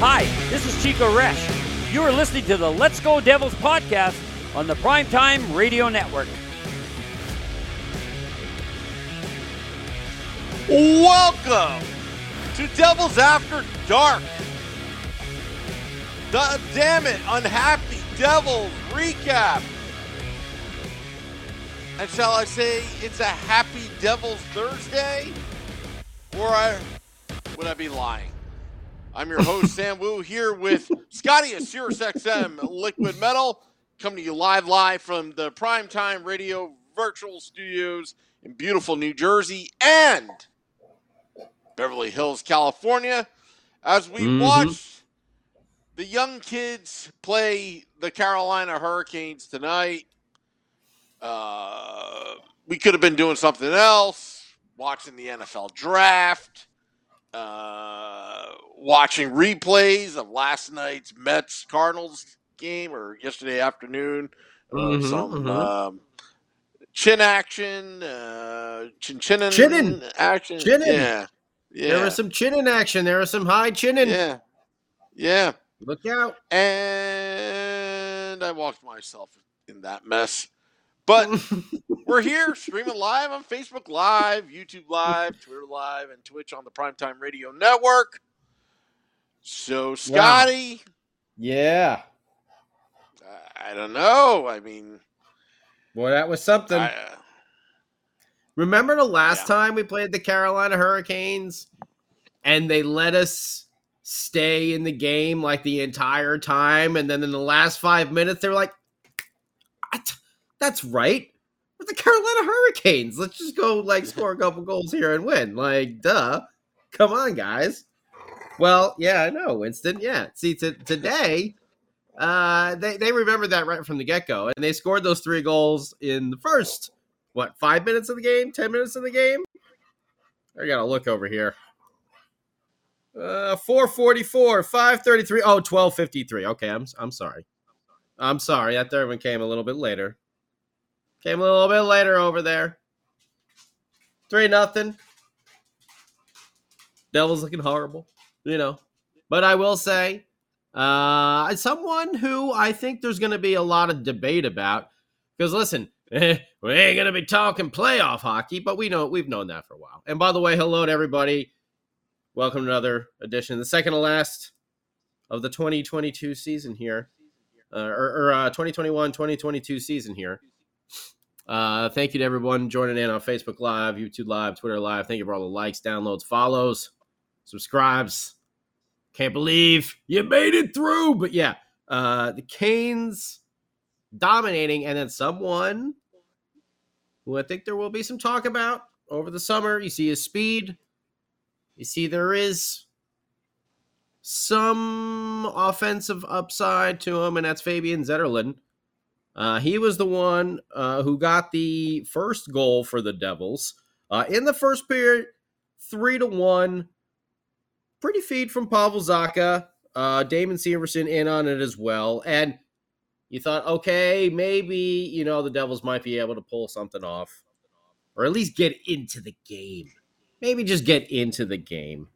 Hi, this is Chico Resch. You are listening to the Let's Go Devils podcast on the Primetime Radio Network. Welcome to Devils After Dark. The damn it, unhappy Devils recap. And shall I say it's a happy Devils Thursday? Or would I be lying? I'm your host, Sam Wu, here with Scotty of Sirius XM Liquid Metal, coming to you live from the Primetime Radio Virtual Studios in beautiful New Jersey and Beverly Hills, California, as we watch the young kids play the Carolina Hurricanes tonight. We could have been doing something else, watching the NFL draft. Watching replays of last night's Mets-Cardinals game or yesterday afternoon. Chin action, chin action. Chinning. Yeah. There was some chinning action. There was some high chinning. Yeah. Look out. And I walked myself in that mess. But we're here streaming live on Facebook Live, YouTube Live, Twitter Live, and Twitch on the Primetime Radio Network. So, Scotty. Yeah. I don't know. I mean. Boy, that was something. Remember the last time we played the Carolina Hurricanes and they let us stay in the game like the entire time? And then in the last 5 minutes, they were like, that's right. We're the Carolina Hurricanes. Let's just go score a couple goals here and win. Duh. Come on, guys. Well, yeah, I know, Winston. Yeah. See, today, they remembered that right from the get-go, and they scored those 3 goals in the first, 5 minutes of the game? 10 minutes of the game? I got to look over here. 4:44, 5:33, 12:53. Okay, I'm sorry. I'm sorry. That third one came a little bit later. Came a little bit later over there. 3-0. Devils looking horrible, But I will say, someone who I think there's going to be a lot of debate about, because listen, we ain't going to be talking playoff hockey, but we've known that for a while. And by the way, hello to everybody. Welcome to another edition, the second to last of the 2022 season here. 2021-2022 season here. Thank you to everyone joining in on Facebook Live, YouTube Live, Twitter Live. Thank you for all the likes, downloads, follows, subscribes. Can't believe you made it through. But yeah, the Canes dominating. And then someone who I think there will be some talk about over the summer. You see his speed. You see there is some offensive upside to him, and that's Fabian Zetterlund. He was the one who got the first goal for the Devils in the first period, 3-1. Pretty feed from Pavel Zacha. Damon Severson in on it as well. And you thought, okay, maybe, you know, the Devils might be able to pull something off or at least get into the game. Maybe just get into the game.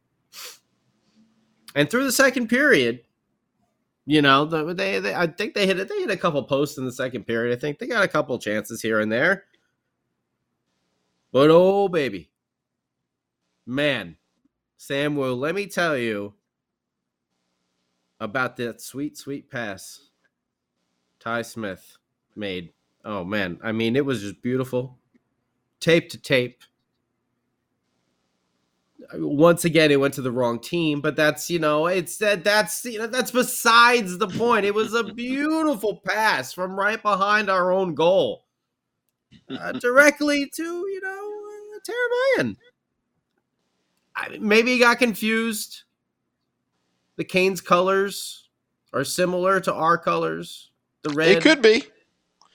And through the second period, you know, they I think they hit a couple posts in the second period. I think they got a couple chances here and there. But, oh, baby. Man, Sam Wu, let me tell you about that sweet, sweet pass Ty Smith made. Oh, man. I mean, it was just beautiful. Tape to tape. Once again, it went to the wrong team, but that's, you know, it's that's, you know, that's besides the point. It was a beautiful pass from right behind our own goal, directly to, you know, Terry Mayen. Maybe he got confused. The Canes' colors are similar to our colors. The red, it could be,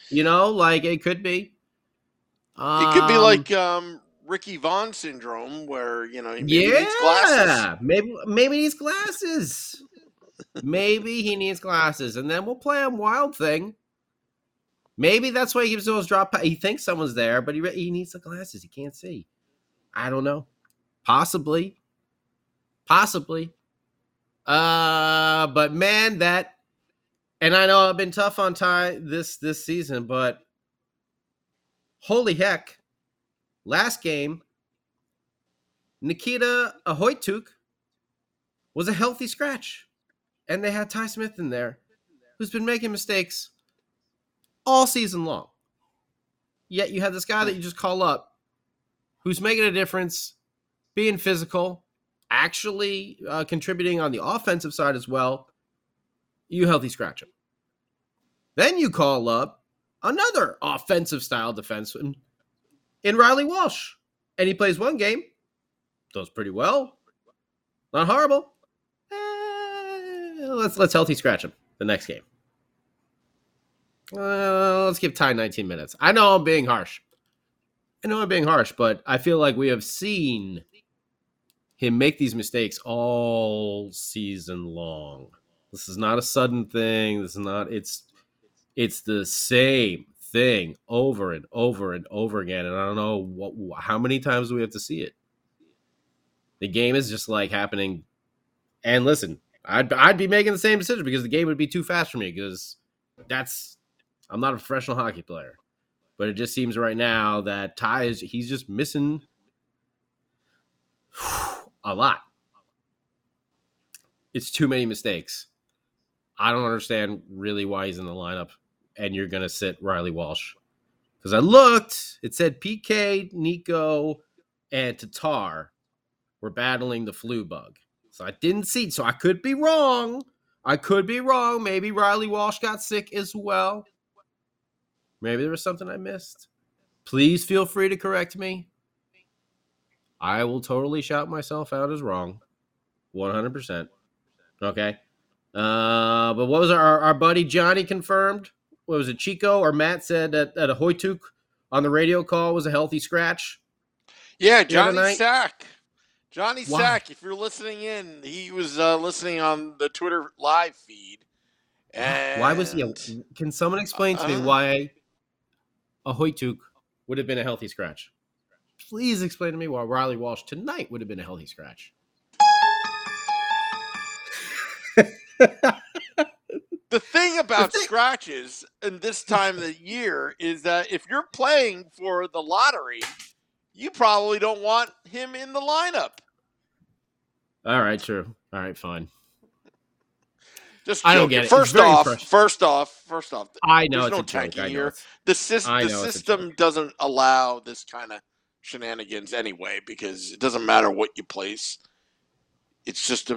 you know, like it could be. It could be like Ricky Vaughn syndrome, where, you know, maybe he needs glasses. Maybe he needs glasses. Maybe he needs glasses, and then we'll play him Wild Thing. Maybe that's why he gives those drop. He thinks someone's there, but he needs the glasses. He can't see. I don't know. Possibly. But man, that, and I know I've been tough on Ty this season, but holy heck. Last game, Nikita Okhotiuk was a healthy scratch, and they had Ty Smith in there, who's been making mistakes all season long. Yet you have this guy that you just call up, who's making a difference, being physical, actually contributing on the offensive side as well. You healthy scratch him. Then you call up another offensive-style defenseman, in Riley Walsh, and he plays one game, does pretty well, not horrible. Let's healthy scratch him the next game. Let's give Ty 19 minutes. I know I'm being harsh, but I feel like we have seen him make these mistakes all season long. This is not a sudden thing. This is not. It's the same thing over and over and over again, and I don't know how many times do we have to see it. The game is just like happening, and listen, I'd be making the same decision because the game would be too fast for me, because I'm not a professional hockey player, but it just seems right now that Ty he's just missing a lot. It's too many mistakes. I don't understand really why he's in the lineup. And you're going to sit Riley Walsh. Because I looked, it said PK, Nico, and Tatar were battling the flu bug. So I didn't see. So I could be wrong. Maybe Riley Walsh got sick as well. Maybe there was something I missed. Please feel free to correct me. I will totally shout myself out as wrong. 100%. Okay. But what was our buddy Johnny confirmed? What was it, Chico or Matt said that Okhotiuk on the radio call was a healthy scratch? Yeah, Johnny Sack. Johnny Sack, if you're listening in, he was listening on the Twitter live feed. And why was he? Can someone explain to me why Okhotiuk would have been a healthy scratch? Please explain to me why Riley Walsh tonight would have been a healthy scratch. The thing about scratches in this time of the year is that if you're playing for the lottery, you probably don't want him in the lineup. All right, true. All right, fine. Just I don't get it. First off. I know it's no tanking here. The system doesn't allow this kind of shenanigans anyway, because it doesn't matter what you place. It's just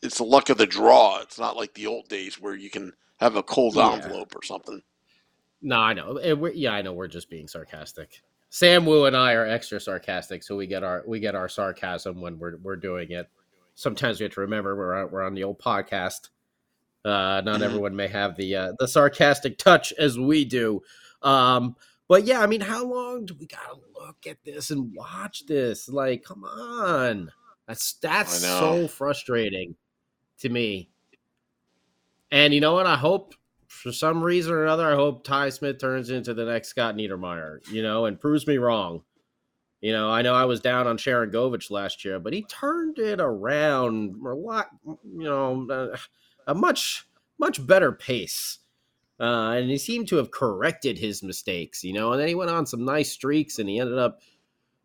it's the luck of the draw. It's not like the old days where you can have a cold envelope or something. No, I know. I know. We're just being sarcastic. Sam Wu and I are extra sarcastic, so we get our sarcasm when we're doing it. Sometimes we have to remember we're on the old podcast. Not everyone may have the sarcastic touch as we do. But yeah, I mean, how long do we gotta look at this and watch this? Like, come on. That's so frustrating to me. And you know what? I hope for some reason or another, I hope Ty Smith turns into the next Scott Niedermayer, you know, and proves me wrong. You know I was down on Šarangovič last year, but he turned it around a lot, you know, a much better pace. And he seemed to have corrected his mistakes, you know, and then he went on some nice streaks and he ended up,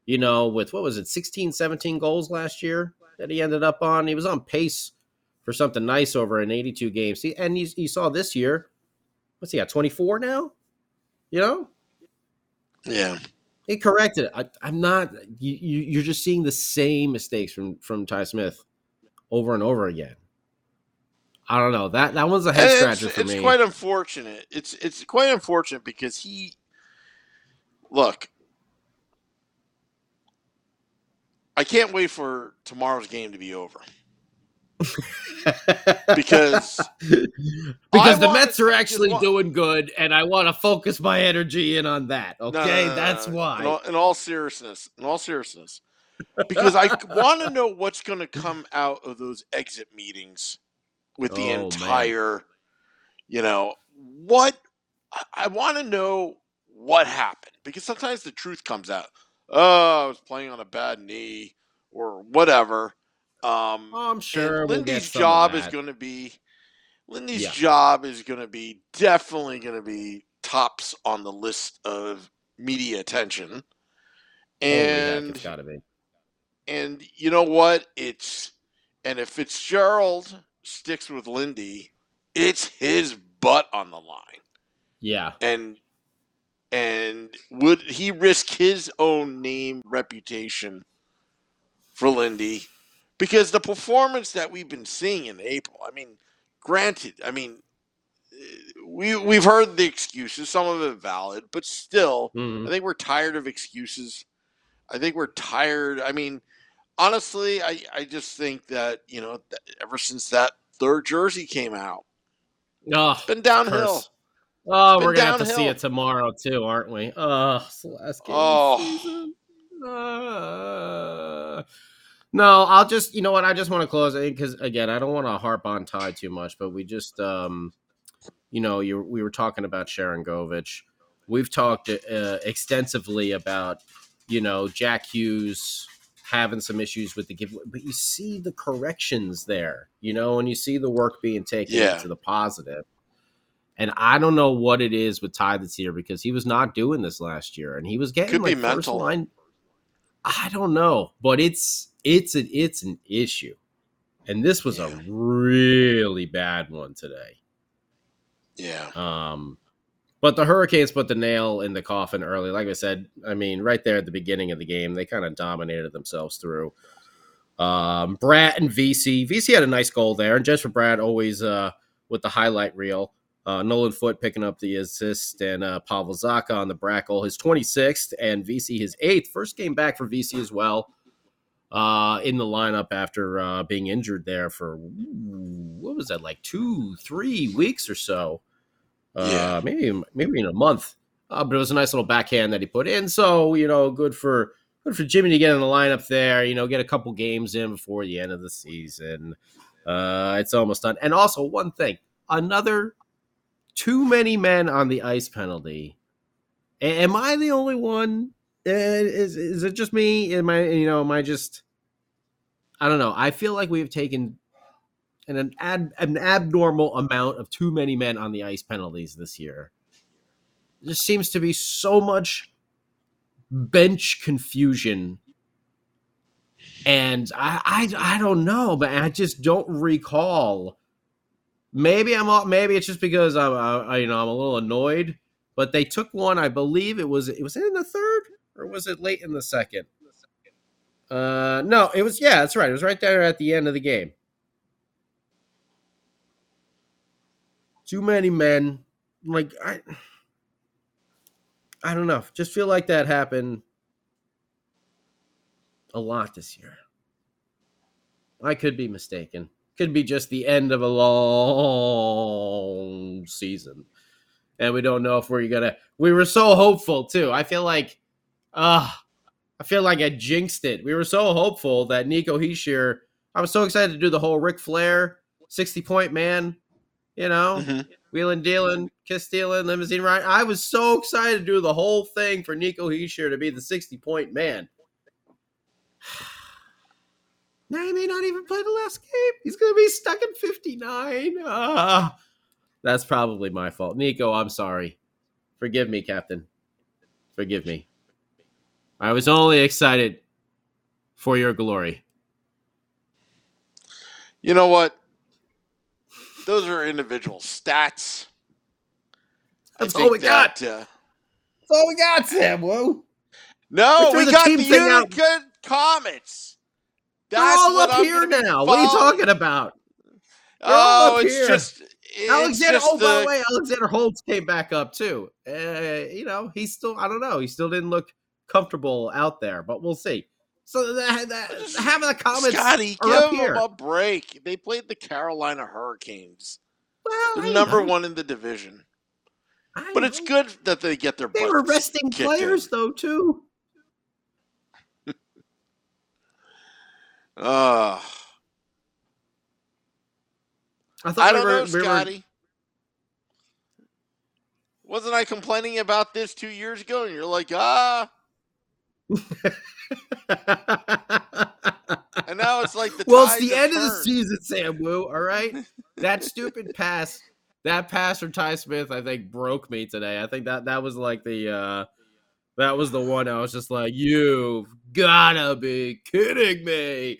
you know, with, what was it, 16, 17 goals last year that he ended up on. He was on pace for something nice over in 82 games. And you saw this year, what's he got, 24 now? You know? Yeah. He corrected it. I'm not, you're just seeing the same mistakes from Ty Smith over and over again. I don't know. That one's a head scratcher for me. It's quite unfortunate. It's quite unfortunate because look, I can't wait for tomorrow's game to be over. Because the Mets are actually doing good, and I want to focus my energy in on that. Okay, that's why. In all seriousness, because I want to know what's going to come out of those exit meetings with the entire, man. You know, what I want to know what happened, because sometimes the truth comes out. Oh, I was playing on a bad knee or whatever. I'm sure Lindy's job is going to be definitely going to be tops on the list of media attention. And it's got to be. And you know what? And if Fitzgerald sticks with Lindy, it's his butt on the line. Yeah. And would he risk his own name, reputation for Lindy? Because the performance that we've been seeing in April, I mean, granted, I mean, we've heard the excuses, some of it valid, but still, I think we're tired of excuses. I think we're tired. I mean, honestly, I just think that, you know, ever since that third jersey came out, it's been downhill. We're going to have to see it tomorrow, too, aren't we? It's the last game of the season. No, I'll just, you know what? I just want to close it because, again, I don't want to harp on Ty too much, but we just, you know, we were talking about Šarangovič. We've talked extensively about, you know, Jack Hughes having some issues with the giveaway, but you see the corrections there, you know, and you see the work being taken to the positive. And I don't know what it is with Ty this year because he was not doing this last year, and he was getting like first line. I don't know, but it's an issue. And this was a really bad one today. Yeah. But the Hurricanes put the nail in the coffin early. Like I said, I mean, right there at the beginning of the game, they kind of dominated themselves through. Bratt and Vesey. Vesey had a nice goal there. And Jesper Bratt always with the highlight reel. Nolan Foote picking up the assist, and Pavel Zacha on the Bratt goal, his 26th, and Vesey his 8th. First game back for Vesey as well. In the lineup after being injured there for, what was that, like 2-3 weeks or so? Maybe in a month. But it was a nice little backhand that he put in. So, you know, good for Jimmy to get in the lineup there, you know, get a couple games in before the end of the season. It's almost done. And also one thing, another too many men on the ice penalty. Am I the only one? Is it just me? I don't know. I feel like we have taken an abnormal amount of too many men on the ice penalties this year. There seems to be so much bench confusion. And I don't know, but I just don't recall. Maybe it's just because I'm a little annoyed, but they took one. I believe it was in the third, or was it late in the second? No, it was. Yeah, that's right. It was right there at the end of the game. Too many men. Like I don't know. Just feel like that happened a lot this year. I could be mistaken. Could be just the end of a long season. And we don't know if we're going to – we were so hopeful, too. I feel like I jinxed it. We were so hopeful that Nico Hischier – I was so excited to do the whole Ric Flair 60-point man, you know. Mm-hmm. wheeling, dealing, kiss stealing, limousine ride. I was so excited to do the whole thing for Nico Hischier to be the 60-point man. Now he may not even play the last game. He's going to be stuck at 59. That's probably my fault. Nico, I'm sorry. Forgive me, Captain. Forgive me. I was only excited for your glory. You know what? Those are individual stats. That's all we got. That's all we got, Sam. Whoa. No, we got the Utica Comets. They're all up here now. What are you talking about? Oh, it's just Alexander. Oh, by the way, Alexander Holtz came back up too. You know, he's still. I don't know. He still didn't look comfortable out there, but we'll see. So having the comments, Scotty, give them a break. They played the Carolina Hurricanes. Well, they're number one in the division. But it's good that they get their. They were resting players though too. I don't know, Scotty. Wasn't I complaining about this 2 years ago? And you're like, and now it's like the well, it's the end of the season, Sam Wu. All right, that stupid pass, that pass from Ty Smith, I think broke me today. I think that was like that was the one I was just like, you've gotta be kidding me.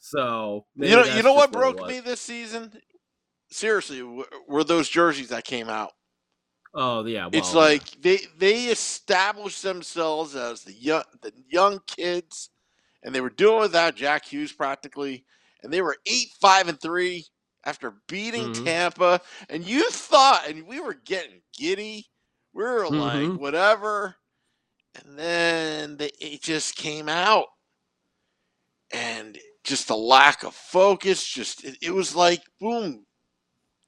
So you know what broke me this season? Seriously, were those jerseys that came out? Oh, yeah. Well, it's like they established themselves as the young kids, and they were doing without Jack Hughes practically, and they were 8-5-3 after beating Tampa. And you thought, and we were getting giddy. We were like, whatever. And then it just came out. And just the lack of focus, it was like, boom,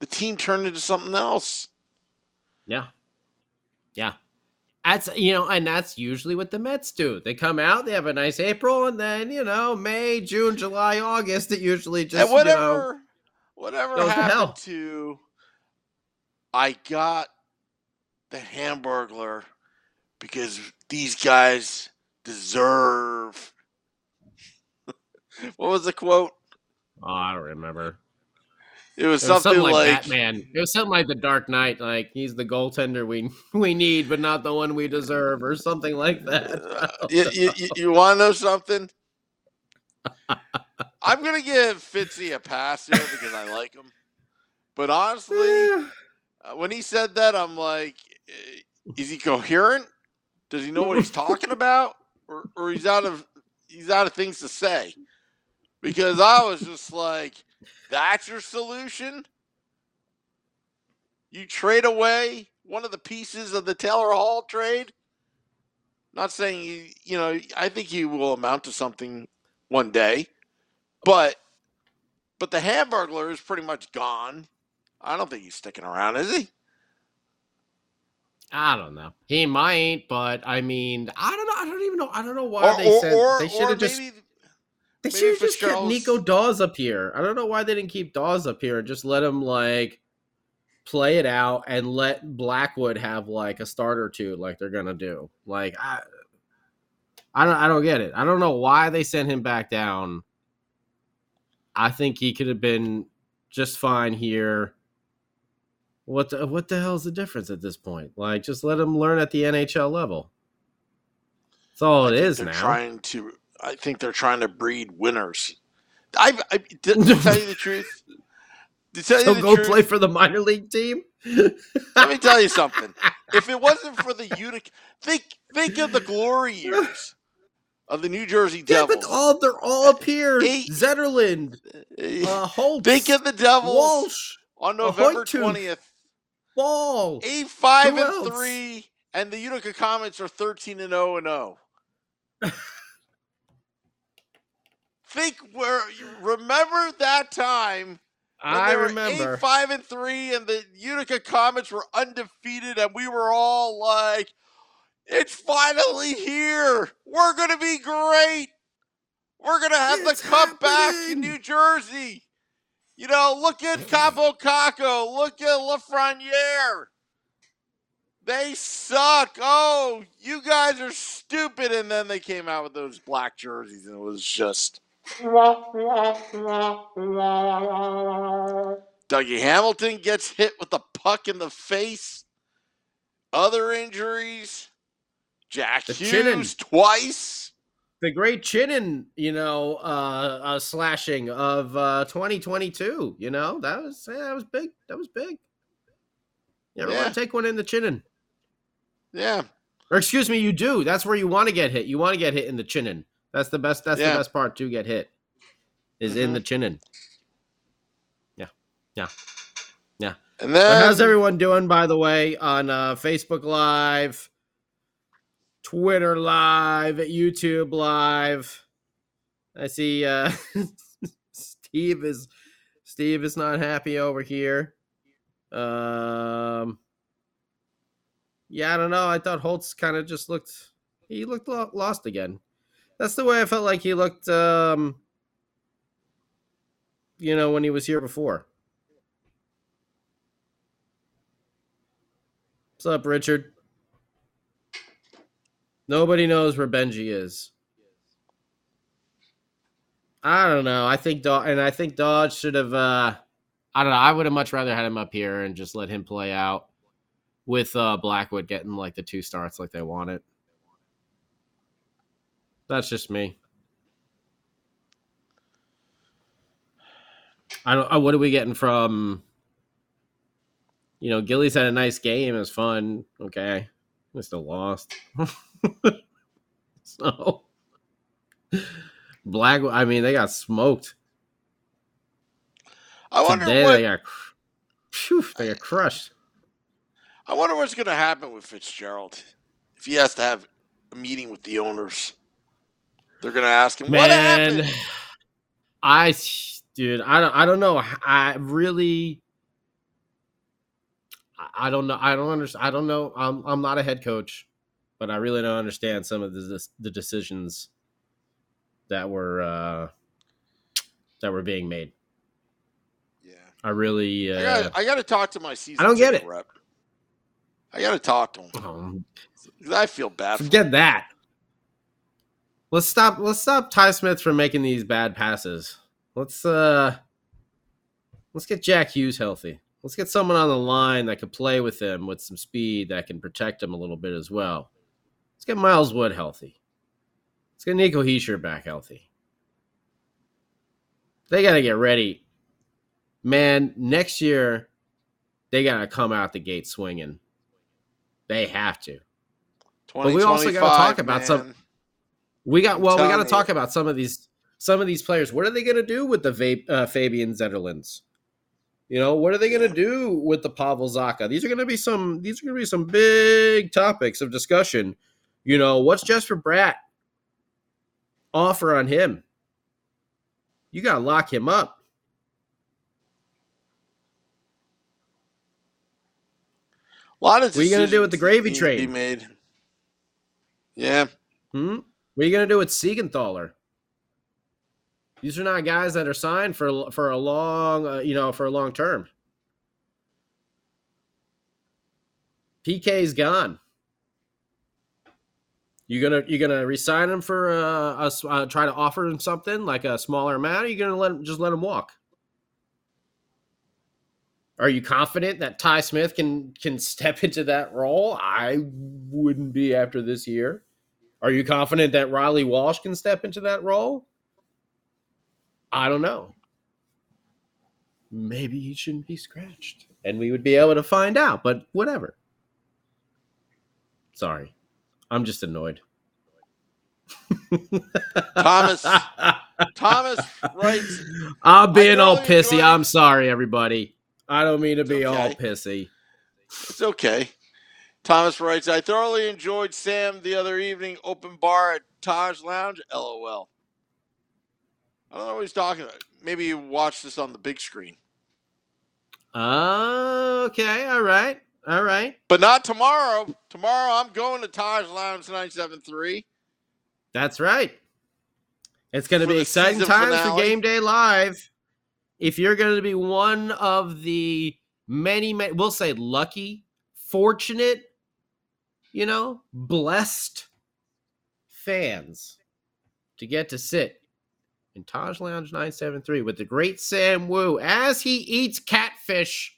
the team turned into something else. Yeah. That's, and that's usually what the Mets do. They come out, they have a nice April, and then, May, June, July, August, it usually just, and whatever happened to, I got the Hamburglar because these guys deserve, what was the quote? Oh, I don't remember. It was something like Batman. It was something like The Dark Knight. Like, he's the goaltender we need, but not the one we deserve, or something like that. You want to know something? I'm going to give Fitzy a pass here because I like him. But honestly, when he said that, I'm like, is he coherent? Does he know what he's talking about? Or he's out of things to say? Because I was just like, that's your solution? You trade away one of the pieces of the Taylor Hall trade? Not saying, I think he will amount to something one day. But the Hamburglar is pretty much gone. I don't think he's sticking around, is he? I don't know. He might, but I mean, I don't know. I don't even know. I don't know why they said they should have just... They should have just kept Nico Dawes up here. I don't know why they didn't keep Dawes up here and just let him, play it out and let Blackwood have, a start or two like they're going to do. I don't get it. I don't know why they sent him back down. I think he could have been just fine here. What the hell is the difference at this point? Just let him learn at the NHL level. That's all it is now. I think they're trying to breed winners. To tell you the truth. Go play for the minor league team? Let me tell you something. If it wasn't for the Utica, think of the glory years of the New Jersey Devils. Yeah, but they're all up here. Zetterlund, Holtz. Think of the Devils. Walsh. On November 20th. Ball. 8-5-3. And the Utica Comets are 13-0-0. Remember that time? I remember 8-5-3, and the Utica Comets were undefeated, and we were all like, "It's finally here! We're gonna be great! We're gonna have the cup back in New Jersey!" You know, look at Capocacco. Look at Lafreniere. They suck. Oh, you guys are stupid. And then they came out with those black jerseys, and it was just... Dougie Hamilton gets hit with the puck in the face. Other injuries. Jack Hughes twice. The great Chinin, you know, slashing of 2022. You know, that was big. That was big. You ever want to take one in the Chinin? Yeah. Or excuse me, you do. That's where you want to get hit. You want to get hit in the Chinin. That's the best. That's the best part to get hit is in the Chinin. Yeah. And then how's everyone doing? By the way, on Facebook Live. Twitter Live, YouTube Live. I see Steve is not happy over here. Yeah, I don't know. I thought Holtz kind of just looked lost again. That's the way I felt like he looked, you know, when he was here before. What's up, Richard? Nobody knows where Benji is. I don't know. I think Dodge should have. I don't know. I would have much rather had him up here and just let him play out with Blackwood getting like the two starts like they wanted. That's just me. I don't. What are we getting from? You know, Gillies had a nice game. It was fun. Okay, we still lost. So Blackwood, I mean, they got smoked. I wonder today what they got crushed. I wonder what's going to happen with Fitzgerald if he has to have a meeting with the owners. They're going to ask him, "What happened?" I don't know. I don't know. I don't understand. I don't know. I'm not a head coach. But I really don't understand some of the decisions that were being made. Yeah, I really. I got to talk to my season. I don't get it. Rep. I got to talk to him. I feel bad. Forget that. Let's stop Ty Smith from making these bad passes. Let's get Jack Hughes healthy. Let's get someone on the line that could play with him with some speed that can protect him a little bit as well. Let's get Miles Wood healthy. Let's get Nico Hischier back healthy. They got to get ready. Man, next year, they got to come out the gate swinging. They have to. But we also got to talk about some. We got to talk about some of these players. What are they going to do with the Fabian Zetterlunds? You know, what are they going to do with the Pavel Zacha? These are going to be some big topics of discussion. You know, what's Jesper Bratt offer on him? You got to lock him up. A lot of what are you going to do with the gravy train? He made. Yeah. What are you going to do with Siegenthaler? These are not guys that are signed for a long, for a long term. PK's gone. You gonna re-sign him for try to offer him something like a smaller amount? Or you gonna let him walk? Are you confident that Ty Smith can step into that role? I wouldn't be after this year. Are you confident that Riley Walsh can step into that role? I don't know. Maybe he shouldn't be scratched. And we would be able to find out, but whatever. Sorry. I'm just annoyed. Thomas writes. I'm being all pissy. I'm sorry, everybody. I don't mean to be all pissy. It's okay. Thomas writes, I thoroughly enjoyed Sam the other evening. Open bar at Taj Lounge. LOL. I don't know what he's talking about. Maybe you watch this on the big screen. Okay. All right. But not tomorrow. Tomorrow I'm going to Taj Lounge 973. That's right. It's going to be exciting times for Game Day Live. if you're going to be one of the many, we'll say lucky, fortunate, you know, blessed fans to get to sit in Taj Lounge 973 with the great Sam Wu as he eats catfish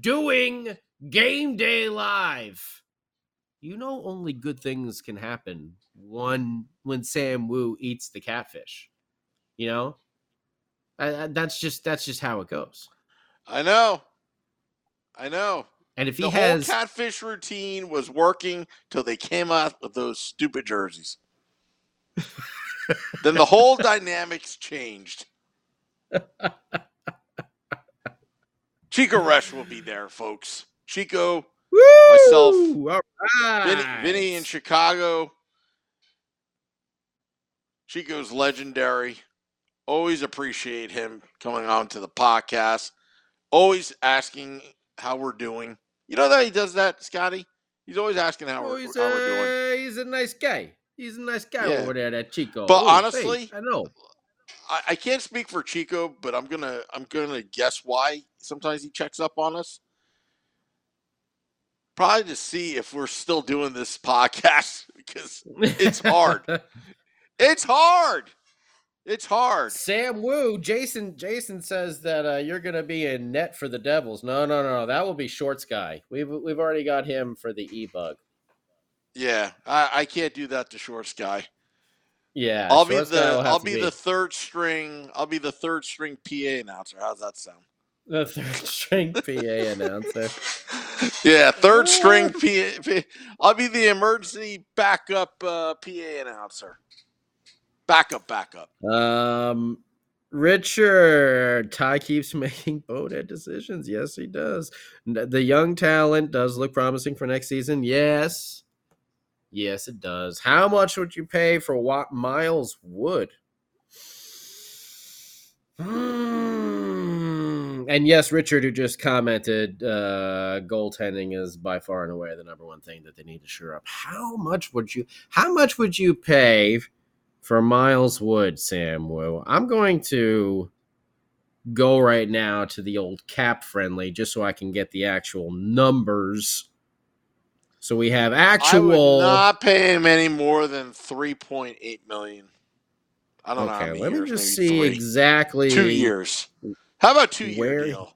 doing Game Day Live. You know, only good things can happen when Sam Wu eats the catfish, you know? That's just how it goes. I know. And if the whole catfish routine was working till they came out with those stupid jerseys. Then the whole dynamics changed. Chico Resch will be there, folks. Chico, woo! Myself, all right. Vinny in Chicago. Chico's legendary. Always appreciate him coming on to the podcast. Always asking how we're doing. You know that he does that, Scotty? He's always asking how we're doing. He's a nice guy. He's a nice guy over there, that Chico. But honestly, I know. I can't speak for Chico, but I'm gonna guess why sometimes he checks up on us. Probably to see if we're still doing this podcast, because it's hard. It's hard. Sam Wu, Jason says that you're going to be in net for the Devils. No. That will be Shorts Guy. We've already got him for the e-bug. Yeah, I can't do that to Shorts Guy. Yeah, I'll be the third string. I'll be the third string PA announcer. How's that sound? The third string PA announcer. Yeah, third string PA. I'll be the emergency backup PA announcer. Backup. Richard, Ty keeps making bonehead decisions. Yes, he does. The young talent does look promising for next season. Yes, it does. How much would you pay for what Miles Wood? And yes, Richard, who just commented, goaltending is by far and away the number one thing that they need to shore up. How much would you pay for Miles Wood, Sam Wu? I'm going to go right now to the old cap friendly just so I can get the actual numbers. So we have actual. I would not pay him any more than $3.8 million. I don't know. Okay, let me just see exactly. 2 years. How about 2 year deal?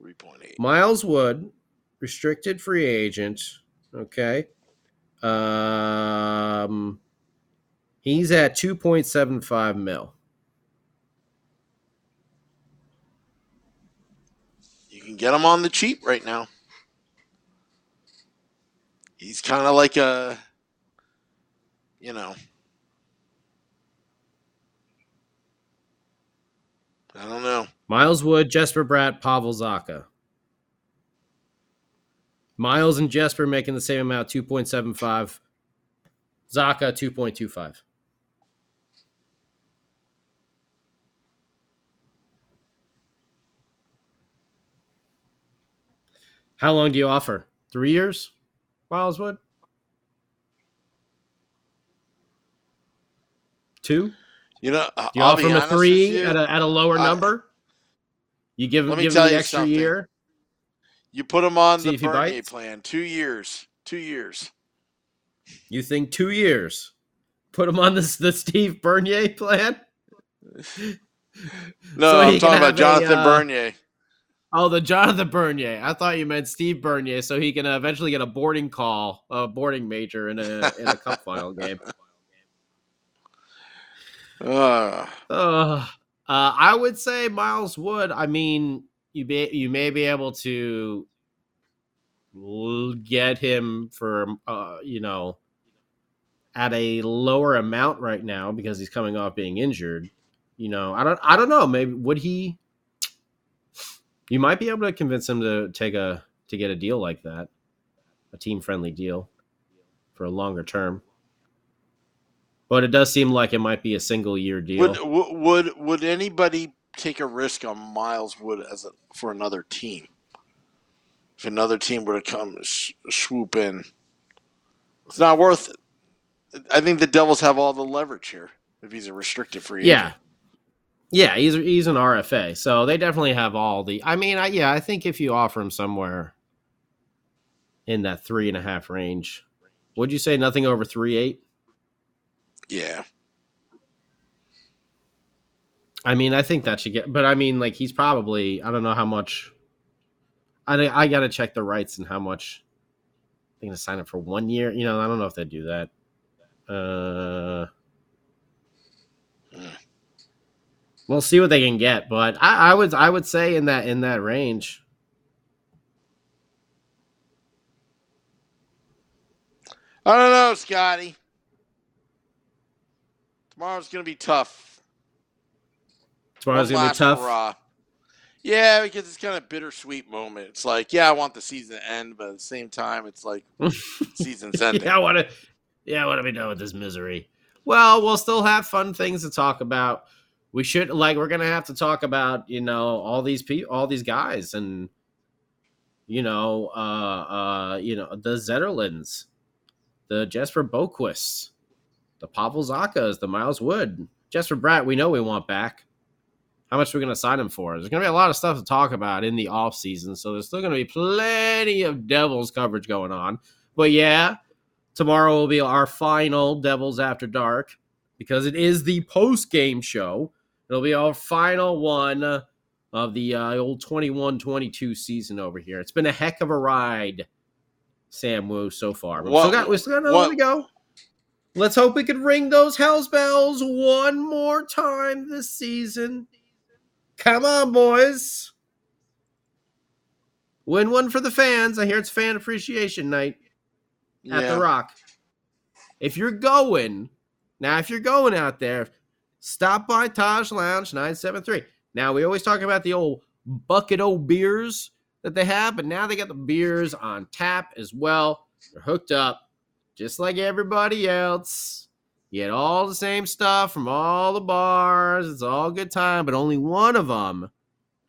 3.8. Miles Wood, restricted free agent. Okay. He's at 2.75 mil. You can get him on the cheap right now. He's kind of like a, you know, I don't know. Miles Wood, Jesper Bratt, Pavel Zacha. Miles and Jesper making the same amount, 2.75. Zacha, 2.25. How long do you offer? 3 years, Miles Wood? 2? You know, do you offer him a 3 at a lower number? You give him the extra year? You put him on the Bernier plan. 2 years. You think 2 years? Put him on the Steve Bernier plan? No, so I'm talking about Jonathan Bernier. Oh, the Jonathan Bernier. I thought you meant Steve Bernier, so he can eventually get a boarding call, a boarding major in a cup final game. I would say Miles Wood. I mean, you may be able to get him for, you know, at a lower amount right now because he's coming off being injured. You know, I don't know. Maybe would he? You might be able to convince him to get a deal like that, a team-friendly deal for a longer term. But it does seem like it might be a single-year deal. Would anybody take a risk on Miles Wood for another team? If another team were to come swoop in, it's not worth it. I think the Devils have all the leverage here if he's a restricted free agent. Yeah, he's an RFA, so they definitely have all the. I mean, I think if you offer him somewhere in that 3.5 range, would you say nothing over 3.8? Yeah. I mean, I think that should get, but I mean, like he's probably. I don't know how much. I got to check the rights and how much. They're going to sign up for 1 year. You know, I don't know if they do that. We'll see what they can get, but I would say in that range. I don't know, Scotty. Tomorrow's going to be tough. Tomorrow's going to be tough? Hurrah. Yeah, because it's kind of a bittersweet moment. It's like, yeah, I want the season to end, but at the same time, it's like season's ending. What have we done with this misery? Well, we'll still have fun things to talk about. We should we're gonna have to talk about, you know, all these guys and, you know, the Zetterlunds, the Jesper Boquist, the Pavel Zakas, the Miles Wood, Jesper Bratt. We know we want back. How much are we gonna sign him for? There's gonna be a lot of stuff to talk about in the off season, so there's still gonna be plenty of Devils coverage going on. But yeah, tomorrow will be our final Devils After Dark because it is the post game show. It'll be our final one of the old 21-22 season over here. It's been a heck of a ride, Sam Wu, so far. We still got another one to go. Let's hope we can ring those house bells one more time this season. Come on, boys. Win one for the fans. I hear it's Fan Appreciation Night at The Rock. If you're going out there, stop by Taj Lounge 973. Now, we always talk about the old bucket of beers that they have, but now they got the beers on tap as well. They're hooked up just like everybody else. You get all the same stuff from all the bars. It's all good time, but only one of them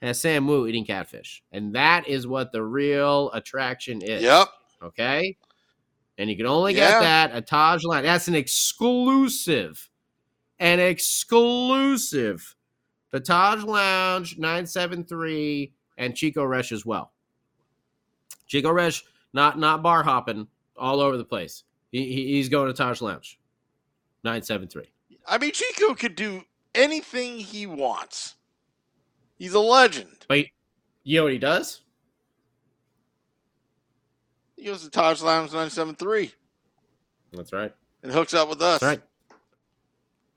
has Sam Wu eating catfish. And that is what the real attraction is. Yep. Okay? And you can only get that at Taj Lounge. That's an exclusive to Taj Lounge 973 and Chico Resch as well. Chico Resch, not bar hopping all over the place. He's going to Taj Lounge 973. I mean, Chico could do anything he wants. He's a legend. Wait, you know what he does? He goes to Taj Lounge 973. That's right. And hooks up with us. That's right.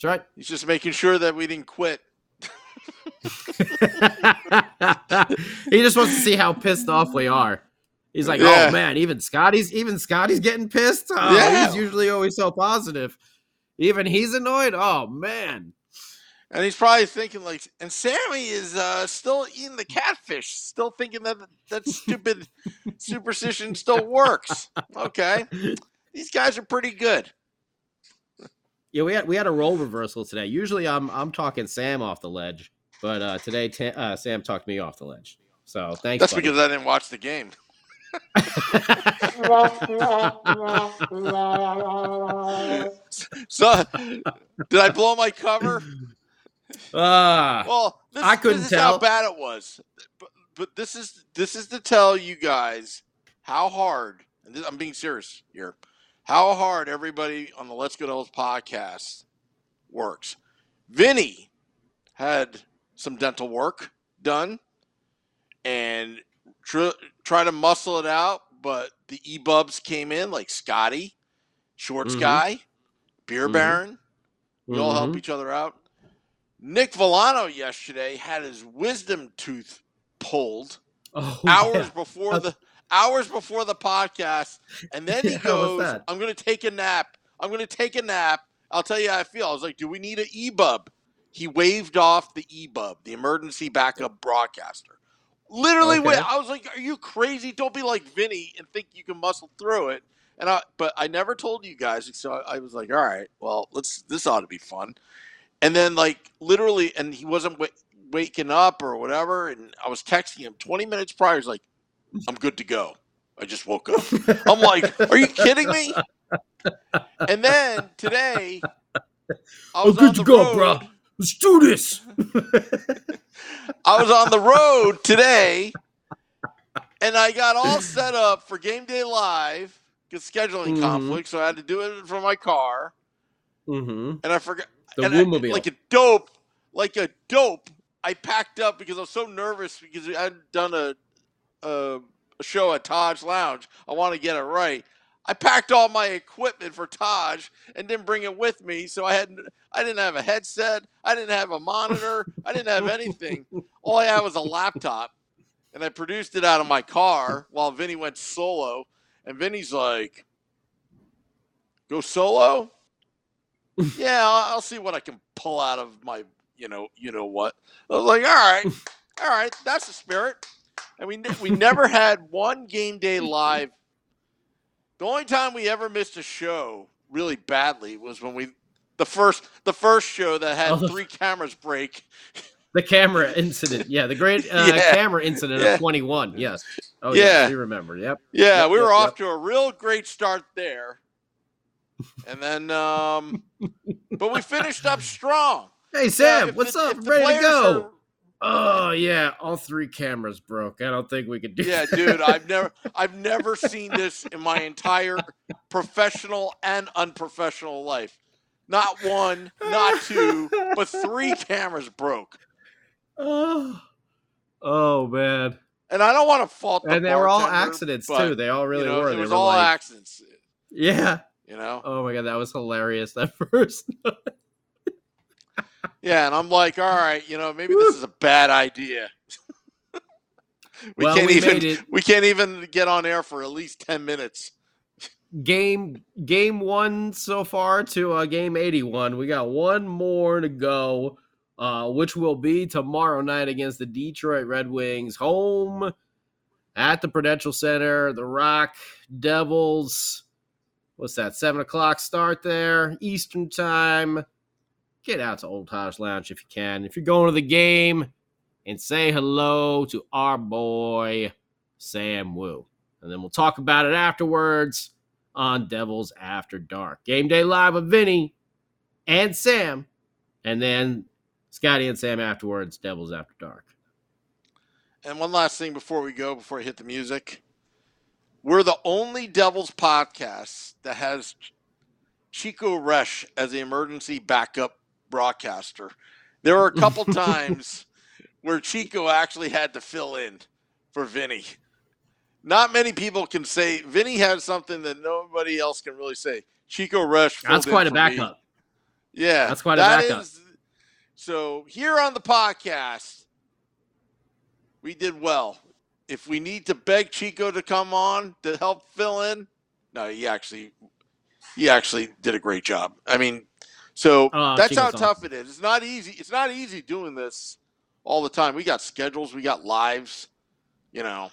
That's right. He's just making sure that we didn't quit. He just wants to see how pissed off we are. He's like, oh man, even Scotty's getting pissed. Oh, yeah. He's usually always so positive. Even he's annoyed. Oh man. And he's probably thinking and Sammy is still eating the catfish, still thinking that stupid superstition still works. Okay. These guys are pretty good. Yeah, we had a role reversal today. Usually I'm talking Sam off the ledge, but today Sam talked me off the ledge. So thanks. That's buddy. Because I didn't watch the game. So did I blow my cover? Well, I couldn't tell how bad it was. But this is to tell you guys how hard. And I'm being serious here. How hard everybody on the Let's Go Devils podcast works. Vinny had some dental work done and try to muscle it out, but the e-bubs came in like Scotty, Shorts Guy, Beer Baron. We all help each other out. Nick Volano yesterday had his wisdom tooth pulled hours before the podcast, and then he goes, I'm going to take a nap. I'll tell you how I feel. I was like, do we need an e-bub? He waved off the e-bub, the emergency backup broadcaster. Literally, okay. I was like, are you crazy? Don't be like Vinny and think you can muscle through it. But I never told you guys, so I was like, all right, well, this ought to be fun. And then, literally, and he wasn't waking up or whatever, and I was texting him 20 minutes prior. He's like, I'm good to go. I just woke up. I'm like, are you kidding me? And then today, I was on the road. Let's do this. I was on the road today, and I got all set up for Game Day Live because scheduling conflict, so I had to do it from my car. Mm-hmm. And I forgot. The Woo-mobile. Like a dope. I packed up because I was so nervous because I hadn't done a show at Taj Lounge. I want to get it right. I packed all my equipment for Taj and didn't bring it with me, so I didn't have a headset. I didn't have a monitor. I didn't have anything. All I had was a laptop, and I produced it out of my car while Vinny went solo. And Vinny's like, go solo? Yeah, I'll see what I can pull out of my, you know what. I was like, all right, that's the spirit. And we never had one Game Day Live. The only time we ever missed a show really badly was when the first show that had three cameras break. The camera incident. Yeah, the great camera incident of 21. Yes. Oh, yeah. We remember. Yep. Yeah, yep, we were off to a real great start there. And then, but we finished up strong. Hey, Sam, what's up? Ready to go. Oh yeah, all three cameras broke. I don't think we could do that. Yeah, dude, I've never seen this in my entire professional and unprofessional life. Not one, not two, but three cameras broke. Oh man. And I don't want to fault the bartender. And they were all accidents too. They all really were. It was all accidents. Yeah. Oh my God, that was hilarious that first night. Yeah, and I'm like, all right, maybe this is a bad idea. We can't even get on air for at least 10 minutes. Game one so far to game 81. We got one more to go, which will be tomorrow night against the Detroit Red Wings. Home at the Prudential Center, the Rock Devils. What's that, 7 o'clock start there, Eastern time. Get out to Old Taj Lounge if you can. If you're going to the game, and say hello to our boy, Sam Wu. And then we'll talk about it afterwards on Devils After Dark. Game Day Live with Vinny and Sam. And then Scotty and Sam afterwards, Devils After Dark. And one last thing before I hit the music. We're the only Devils podcast that has Chico Resch as the emergency backup broadcaster. There were a couple times where Chico actually had to fill in for Vinny. Not many people can say Vinny has something that nobody else can really say. Chico Resch. That's quite a backup. Me. Yeah. That's quite a backup. So here on the podcast, we did well. If we need to beg Chico to come on to help fill in, no, he actually did a great job. I mean, so that's how tough it is. It's not easy. It's not easy doing this all the time. We got schedules. We got lives, Or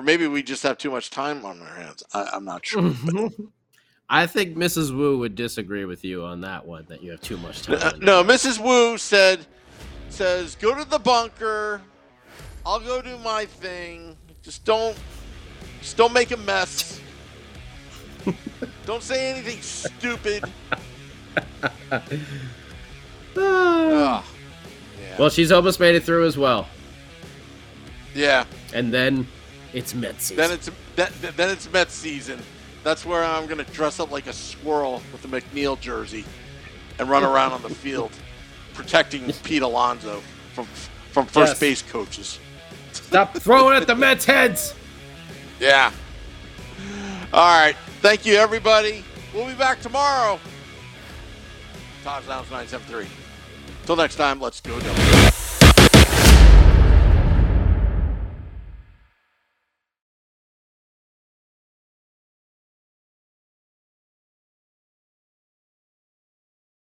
maybe we just have too much time on our hands. I'm not sure. But. I think Mrs. Wu would disagree with you on that one, that you have too much time. No, Mrs. Wu says, go to the bunker. I'll go do my thing. Just don't make a mess. Don't say anything stupid. Yeah. Well, she's almost made it through as well. Yeah. And then it's Met season. Then it's Met season. That's where I'm going to dress up like a squirrel with a McNeil jersey and run around on the field protecting Pete Alonso from first base coaches. Stop throwing at the Mets' heads. Yeah. All right. Thank you, everybody. We'll be back tomorrow. Taj Lounge 973. Till next time, let's go Devils.